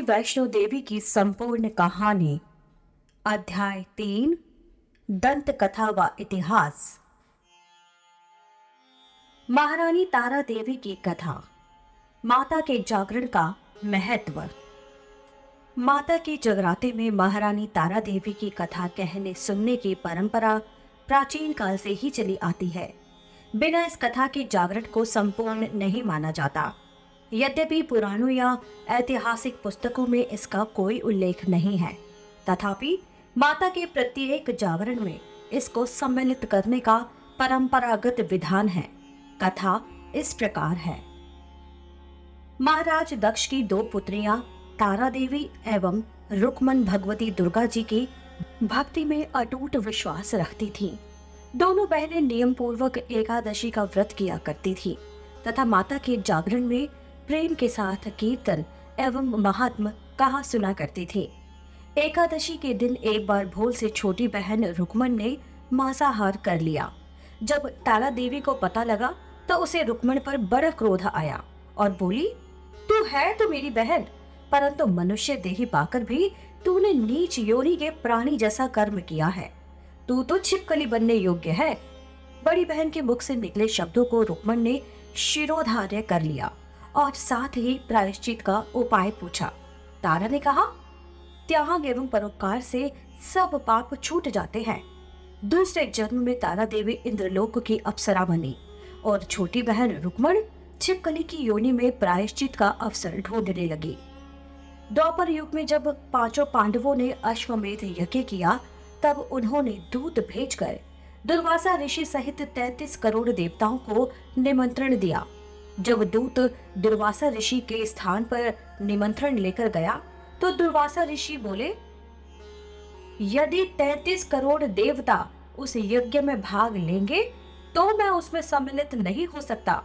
श्री वैष्णो देवी की संपूर्ण कहानी अध्याय 3 दंत कथा व इतिहास। महारानी तारा देवी की कथा। माता के जागरण का महत्व। माता के जगराते में महारानी तारा देवी की कथा कहने सुनने की परंपरा प्राचीन काल से ही चली आती है। बिना इस कथा के जागरण को संपूर्ण नहीं माना जाता। यद्यपि पुराणों या ऐतिहासिक पुस्तकों में इसका कोई उल्लेख नहीं है, तथापि माता के प्रत्येक जागरण में इसको सम्मिलित करने का परंपरागत विधान है। कथा इस प्रकार है। महाराज दक्ष की दो पुत्रियां तारा देवी एवं रुक्मन भगवती दुर्गा जी की भक्ति में अटूट विश्वास रखती थीं। दोनों बहनें नियम पूर्वक एकादशी का व्रत किया करती थीं तथा माता के जागरण में प्रेम के साथ कीर्तन एवं महात्म कहा सुना करती थी। एकादशी के दिन एक बार भूल से छोटी बहन रुक्मन ने मांसाहार कर लिया। जब तारा देवी को पता लगा तो उसे रुक्मन पर बड़ा क्रोध आया और बोली, तू है तो मेरी बहन, परंतु मनुष्य देही पाकर भी तूने नीच योनि के प्राणी जैसा कर्म किया है। तू तो छिपकली बनने योग्य है। बड़ी बहन के मुख से निकले शब्दों को रुक्मन ने शिरोधार्य कर लिया और साथ ही प्रायश्चित का उपाय पूछा। तारा ने कहा, त्याग एवं परोपकार से सब पाप छूट जाते हैं। दूसरे जन्म में तारा देवी इंद्रलोक की अप्सरा बनी और छोटी बहन रुक्मन छिपकली की योनि में प्रायश्चित का अवसर ढूंढने लगी। द्वापर युग में जब पांचों पांडवों ने अश्वमेध यज्ञ किया, तब उन्होंने दूत भेजकर दुर्वासा ऋषि सहित 33 करोड़ देवताओं को निमंत्रण दिया। जब दूत दुर्वासा ऋषि के स्थान पर निमंत्रण लेकर गया तो दुर्वासा ऋषि बोले, यदि 33 करोड़ देवता उस यज्ञ में भाग लेंगे तो मैं उसमें सम्मिलित नहीं हो सकता।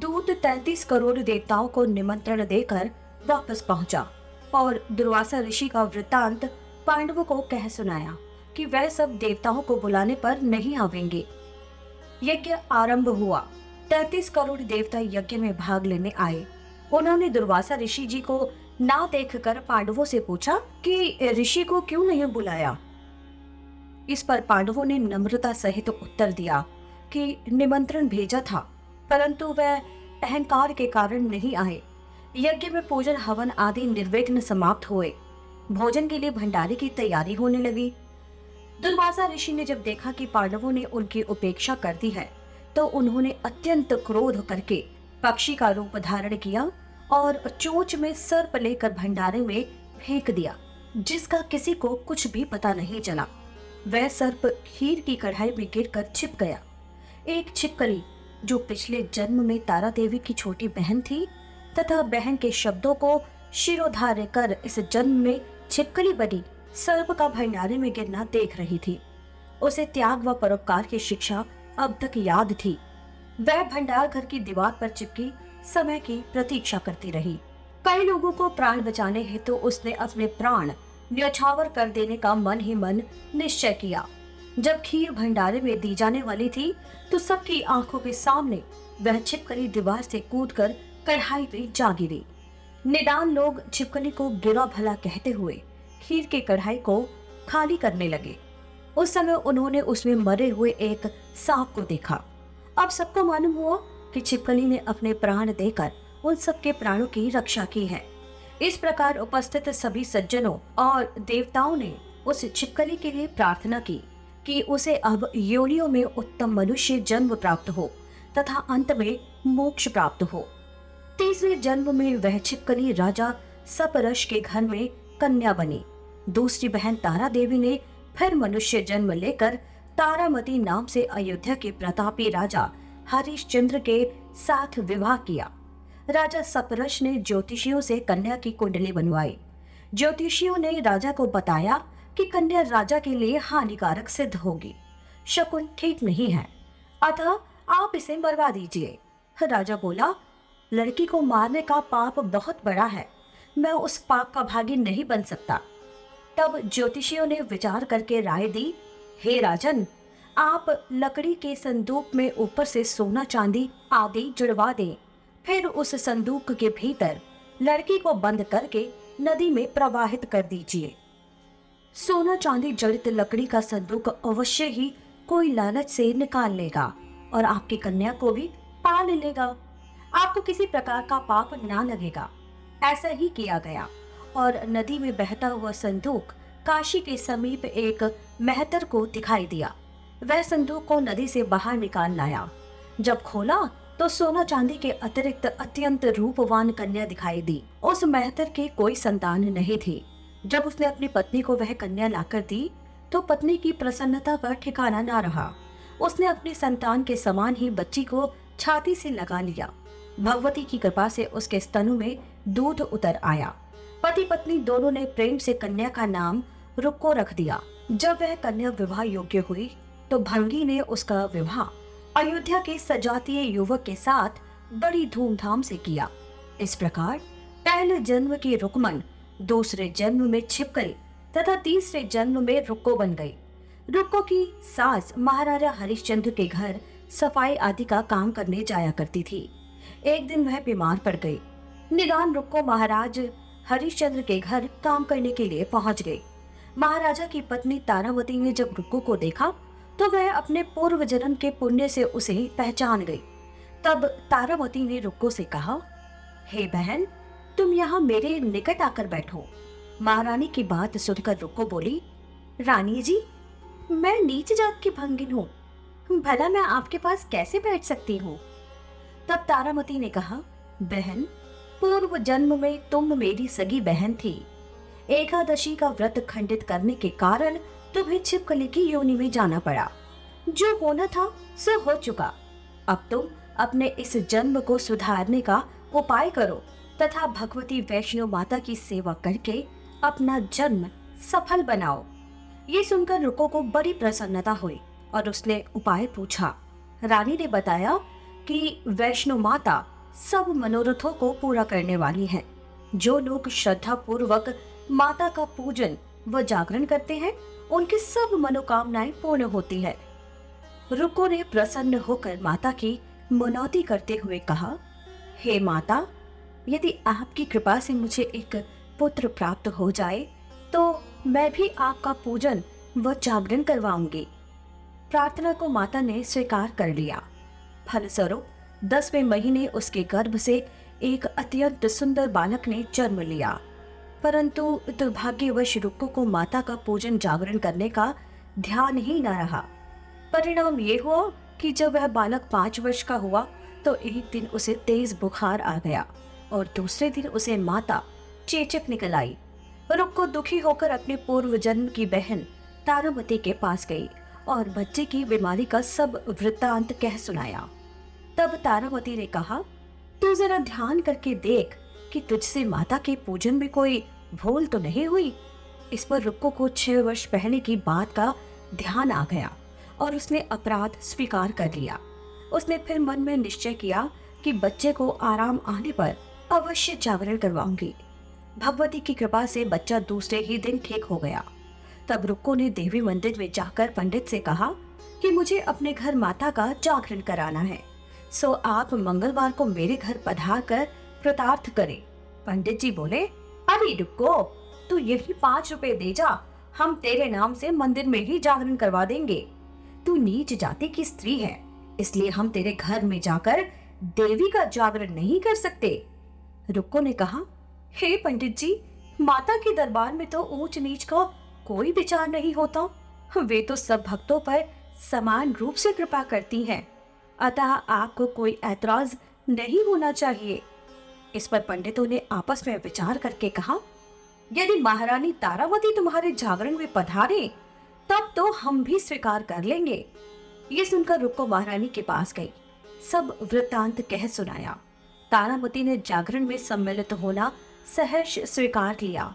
दूत 33 करोड़ देवताओं को निमंत्रण देकर वापस पहुंचा और दुर्वासा ऋषि का वृत्तांत पांडवों को कह सुनाया कि वह सब देवताओं को बुलाने पर नहीं आवेंगे। यज्ञ आरंभ हुआ। 33 करोड़ देवता यज्ञ में भाग लेने आए। उन्होंने दुर्वासा ऋषि जी को ना देखकर पांडवों से पूछा कि ऋषि को क्यों नहीं बुलाया। इस पर पांडवों ने नम्रता सहित उत्तर दिया कि निमंत्रण भेजा था, परंतु वह अहंकार के कारण नहीं आए। यज्ञ में पूजन हवन आदि निर्विघ्न समाप्त हुए। भोजन के लिए भंडारे की तैयारी होने लगी। दुर्वासा ऋषि ने जब देखा कि पांडवों ने उनकी उपेक्षा कर दी है तो उन्होंने अत्यंत क्रोध करके पक्षी का रूप धारण किया और चोंच में सर्प लेकर भंडारे में फेंक दिया, जिसका किसी को कुछ भी पता नहीं चला। वह सर्प खीर की कढ़ाई में गिरकर छिप गया। एक छिपकली जो पिछले जन्म में तारा देवी की छोटी बहन थी तथा बहन के शब्दों को शिरोधार्य कर इस जन्म में छिपकली बनी, सर्प का भंडारे में गिरना देख रही थी। उसे त्याग व परोपकार की शिक्षा अब तक याद थी। वह भंडार घर की दीवार पर चिपकी समय की प्रतीक्षा करती रही। कई लोगों को प्राण बचाने हेतु उसने अपने प्राण न्यौछावर कर देने का मन ही मन निश्चय किया। जब खीर भंडारे में दी जाने वाली थी तो सबकी आंखों के सामने वह छिपकली दीवार से कूदकर कढ़ाई में जा गिरी। निदान लोग छिपकली को बुरा भला कहते हुए खीर की कढ़ाई को खाली करने लगे। उस समय उन्होंने उसमें मरे हुए एक सांप को देखा। अब सबको मालूम हुआ कि छिपकली ने अपने प्राण देकर उन सबके प्राणों की रक्षा की है। इस प्रकार उपस्थित सभी सज्जनों और देवताओं ने उस छिपकली के लिए प्रार्थना की कि उसे अब योनियों में उत्तम मनुष्य जन्म प्राप्त हो तथा अंत में मोक्ष प्राप्त हो। तीसरे जन्म में वह छिपकली राजा सपरश के घर में कन्या बनी। दूसरी बहन तारा देवी ने फिर मनुष्य जन्म लेकर तारामती नाम से अयोध्या के प्रतापी राजा हरिश्चंद्र के साथ विवाह किया। राजा सपरश ने ज्योतिषियों से कन्या की कुंडली बनवाई। ज्योतिषियों ने राजा को बताया कि कन्या राजा के लिए हानिकारक सिद्ध होगी, शकुन ठीक नहीं है, अतः आप इसे मरवा दीजिए। राजा बोला, लड़की को मारने का पाप बहुत बड़ा है, मैं उस पाप का भागी नहीं बन सकता। तब ज्योतिषियों ने विचार करके राय दी, हे राजन, आप लकड़ी के संदूक में ऊपर से सोना चांदी आदि जुड़वा दें, फिर उस संदूक के भीतर लड़की को बंद करके नदी में प्रवाहित कर दीजिए। सोना चांदी जड़ित लकड़ी का संदूक अवश्य ही कोई लालच से निकाल लेगा और आपकी कन्या को भी पाल लेगा। आपको किसी प्रकार का पाप ना लगेगा। ऐसा ही किया गया और नदी में बहता हुआ संदूक काशी के समीप एक मेहतर को दिखाई दिया। वह संदूक को नदी से बाहर निकाल लाया। जब खोला तो सोना चांदी के अतिरिक्त अत्यंत रूपवान कन्या दिखाई दी। उस मेहतर के कोई संतान नहीं थी। जब उसने अपनी पत्नी को वह कन्या लाकर दी तो पत्नी की प्रसन्नता पर ठिकाना ना रहा। उसने अपनी संतान के समान ही बच्ची को छाती से लगा लिया। भगवती की कृपा से उसके स्तनों में दूध उतर आया। पति पत्नी दोनों ने प्रेम से कन्या का नाम रुक्को रख दिया। जब वह कन्या विवाह योग्य हुई तो भंगी ने उसका विवाह अयोध्या के सजातीय युवक के साथ बड़ी धूमधाम से किया। इस प्रकार पहले जन्म की रुक्मन, दूसरे जन्म में छिपकली तथा तीसरे जन्म में रुक्को बन गई। रुक्को की सास महाराजा हरिश्चंद्र के घर सफाई आदि का काम करने जाया करती थी। एक दिन वह बीमार पड़ गई। निदान रुक्को महाराज हरिश्चंद्र के घर काम करने के लिए पहुंच गई। महाराजा की पत्नी तारामती ने जब रुक्को को देखा तो वह अपने पूर्व जन्म के पुण्य से उसे पहचान गई। तब तारामती ने रुक्को से कहा, हे बहन, तुम यहाँ मेरे निकट आकर बैठो। महारानी की बात सुनकर रुक्को बोली, रानी जी, मैं नीच जात की भंगिन हूँ, भला मैं आपके पास कैसे बैठ सकती हूँ। तब तारामती ने कहा, बहन, पूर्व जन्म में तुम मेरी सगी बहन थी। एकादशी का व्रत खंडित करने के कारण तुम्हें छिपकली की योनि में जाना पड़ा। जो होना था सो हो चुका। अब तुम अपने इस जन्म को सुधारने का उपाय करो तथा भगवती वैष्णो माता की सेवा करके अपना जन्म सफल बनाओ। ये सुनकर रुक्को को बड़ी प्रसन्नता हुई और उसने उपाय पूछा। रानी ने बताया कि वैष्णो माता सब मनोरथों को पूरा करने वाली है। जो लोग श्रद्धा पूर्वक माता का पूजन व जागरण करते हैं उनकी सब मनोकामनाएं पूर्ण होती है। रुक्को ने प्रसन्न होकर माता की मनौती करते हुए कहा, हे माता, यदि आपकी कृपा से मुझे एक पुत्र प्राप्त हो जाए तो मैं भी आपका पूजन व जागरण करवाऊंगी। प्रार्थना को माता ने स्वीकार कर लिया। फलस्वरूप 10वें महीने उसके गर्भ से एक अत्यंत सुंदर बालक ने जन्म लिया। परंतु दुर्भाग्यवश रुक्को को माता का पूजन जागरण करने का ध्यान ही न रहा। परिणाम ये हुआ कि जब वह बालक 5 वर्ष का हुआ तो एक दिन उसे तेज बुखार आ गया और दूसरे दिन उसे माता चेचक निकल आई। रुक्को दुखी होकर अपने पूर्व जन्म की बहन तारामती के पास गई और बच्चे की बीमारी का सब वृत्तांत कह सुनाया। तब तारामती ने कहा, तू जरा ध्यान करके देख कि तुझसे माता के पूजन में कोई भूल तो नहीं हुई। इस पर रुक्को को 6 वर्ष पहले की बात का ध्यान आ गया और उसने अपराध स्वीकार कर लिया। उसने फिर मन में निश्चय किया कि बच्चे को आराम आने पर अवश्य जागरण करवाऊंगी। भगवती की कृपा से बच्चा दूसरे ही दिन ठीक हो गया। तब रुक्को ने देवी मंदिर में जाकर पंडित से कहा कि मुझे अपने घर माता का जागरण कराना है, सो आप मंगलवार को मेरे घर पधार कर कृतार्थ करें। पंडित जी बोले, अरे रुक्को, तू यही 5 रुपए दे जा, हम तेरे नाम से मंदिर में ही जागरण करवा देंगे। तू नीच जाति की स्त्री है, इसलिए हम तेरे घर में जाकर देवी का जागरण नहीं कर सकते। रुक्को ने कहा, हे पंडित जी, माता के दरबार में तो ऊंच नीच का कोई विचार नहीं होता। वे तो सब भक्तों पर समान रूप से कृपा करती हैं, अतः आपको कोई ऐतराज नहीं होना चाहिए। इस पर पंडितों ने आपस में विचार करके कहा, यदि महारानी तारावती तुम्हारे जागरण में पधारे तब तो हम भी स्वीकार कर लेंगे। ये सुनकर रुक्को महारानी के पास गई। सब वृत्तांत कह सुनाया। तारामती ने जागरण में सम्मिलित होना सहर्ष स्वीकार किया।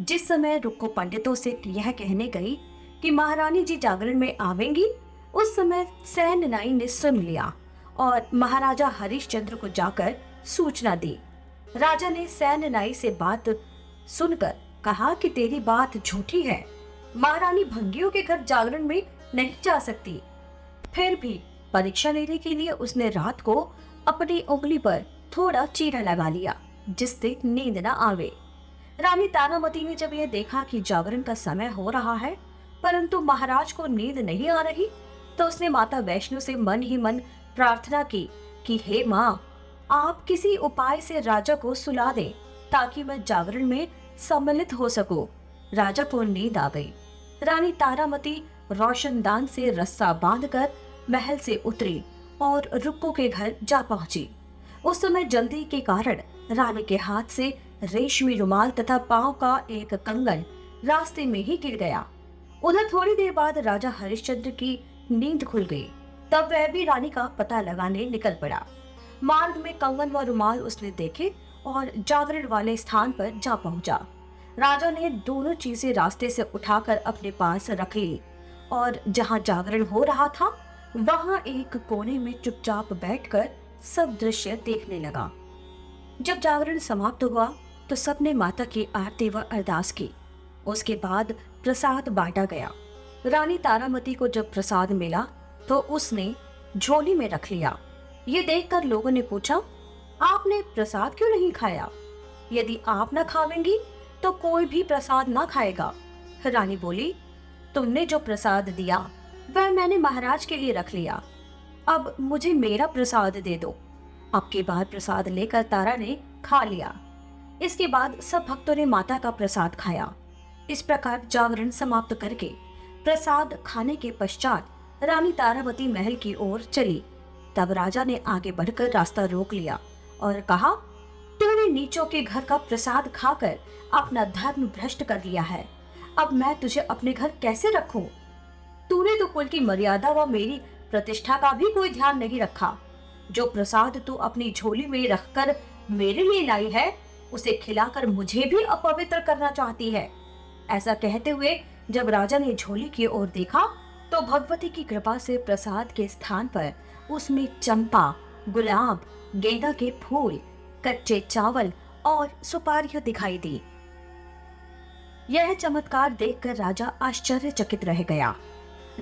जिस समय रुक्को पंडितों से यह कहने गई कि महारानी जी जागरण में आवेंगी, उस समय सेनानाई ने सुन लिया और महाराजा हरिश्चंद्र को जाकर सूचना दी। राजा ने सेनानाई से बात सुनकर कहा कि तेरी बात झूठी है, महारानी भंगियों के घर जागरण में नहीं जा सकती। फिर भी परीक्षा लेने के लिए उसने रात को अपनी उंगली पर थोड़ा चीरा लगा लिया, जिससे नींद न आवे। रानी तारामती ने जब यह देखा कि जागरण का समय हो रहा है परंतु महाराज को नींद नहीं आ रही, तो उसने माता वैष्णो से मन ही मन प्रार्थना की कि हे माँ, आप किसी उपाय से राजा को सुला दें ताकि मैं जागरण में सम्मिलित हो सकूं। राजा को नींद आ गई। रानी तारामती रोशनदान से रस्सा बांधकर महल से उतरी और रुक्को के घर जा पहुंची। उस समय जल्दी के कारण रानी के हाथ से रेशमी रुमाल तथा पांव का एक कंगन रास्ते में ही गिर गया। उधर थोड़ी देर बाद राजा हरिश्चंद्र की नींद खुल गई। तब वह भी रानी का पता लगाने निकल पड़ा। मार्ग में कंगन व रुमाल उसने देखे और जागरण वाले स्थान पर जा पहुंचा। राजा ने दोनों चीजें रास्ते से उठाकर अपने पास रख ली और जहां जागरण हो रहा था वहां एक कोने में चुपचाप बैठकर सब दृश्य देखने लगा। जब जागरण समाप्त हुआ तो सबने माता की आरती व अरदास की। उसके बाद प्रसाद बांटा गया। रानी तारामती को जब प्रसाद मिला तो उसने झोली में रख लिया। ये देखकर लोगों ने पूछा, आपने प्रसाद क्यों नहीं खाया? यदि आप न खावेंगी तो कोई भी प्रसाद ना खाएगा। रानी बोली, तुमने जो प्रसाद दिया वह मैंने महाराज के लिए रख लिया, अब मुझे मेरा प्रसाद दे दो। अब के बाद प्रसाद लेकर तारा ने खा लिया। इसके बाद सब भक्तों ने माता का प्रसाद खाया। इस प्रकार जागरण समाप्त करके प्रसाद खाने के पश्चात रानी तारामती महल की ओर चली। तब राजा ने आगे बढ़कर रास्ता रोक लिया और कहा, तूने नीचों के घर का प्रसाद खाकर अपना धर्म भ्रष्ट कर लिया है। अब मैं तुझे अपने घर कैसे रखूं? तूने तो कुल की मर्यादा व मेरी प्रतिष्ठा का भी कोई ध्यान नहीं रखा। जो प्रसाद तू अपनी झोली में रखकर मेरे लिए लाई है उसे खिलाकर मुझे भी अपवित्र करना चाहती है। ऐसा कहते हुए जब राजा ने झोली की ओर देखा तो भगवती की कृपा से प्रसाद के स्थान पर उसमें चंपा, गुलाब, गेंदा के फूल, कच्चे चावल और सुपारियां दिखाई दी। यह चमत्कार देखकर राजा आश्चर्यचकित रह गया।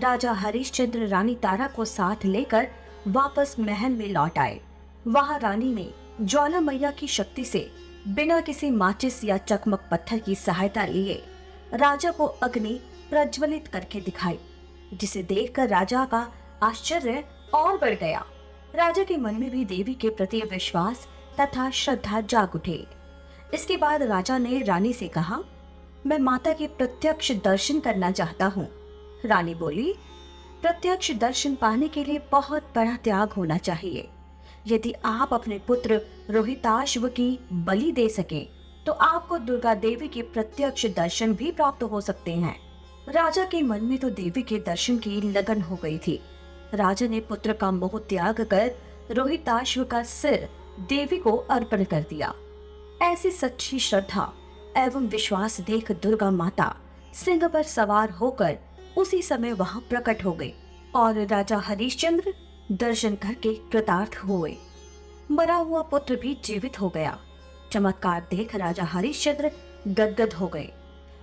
राजा हरिश्चंद्र रानी तारा को साथ लेकर वापस महल में लौट आए। वहां रानी ने ज्वाला मैया की शक्ति से बिना किसी माचिस या चकमक पत्थर की सहायता लिए राजा को अग्नि प्रज्वलित करके दिखाई, जिसे देखकर राजा का आश्चर्य और बढ़ गया। राजा के मन में भी देवी के प्रति विश्वास तथा श्रद्धा जाग उठे। इसके बाद राजा ने रानी से कहा, मैं माता के प्रत्यक्ष दर्शन करना चाहता हूँ। रानी बोली, प्रत्यक्ष दर्शन पाने के लिए बहुत बड़ा त्याग होना चाहिए। यदि आप अपने पुत्र रोहिताश्व की बलि दे सके तो आपको दुर्गा देवी के प्रत्यक्ष दर्शन भी प्राप्त हो सकते हैं। राजा के मन में तो देवी के दर्शन की लगन हो गई थी। राजा ने पुत्र का मोह त्याग कर रोहिताश्व का सिर देवी को अर्पण कर दिया। ऐसी सच्ची श्रद्धा एवं विश्वास देख दुर्गा माता सिंह पर सवार होकर उसी समय वहां प्रकट हो गई और राजा हरिश्चंद्र दर्शन करके कृतार्थ हुए। मरा हुआ पुत्र भी जीवित हो गया। चमत्कार देख राजा हरिश्चंद्र गदगद हो गए।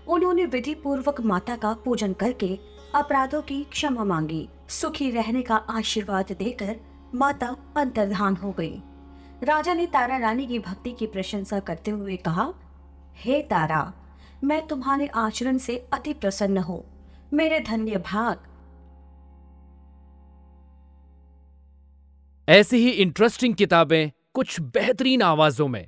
उन्होंने विधि पूर्वक माता का पूजन करके अपराधों की क्षमा मांगी। सुखी रहने का आशीर्वाद देकर माता अंतर्धान हो गई। राजा ने तारा रानी की भक्ति की प्रशंसा करते हुए कहा, हे तारा, मैं तुम्हारे आचरण से अति प्रसन्न हूँ। मेरे धन्य भाग। ऐसी ही इंटरेस्टिंग किताबें कुछ बेहतरीन आवाजों में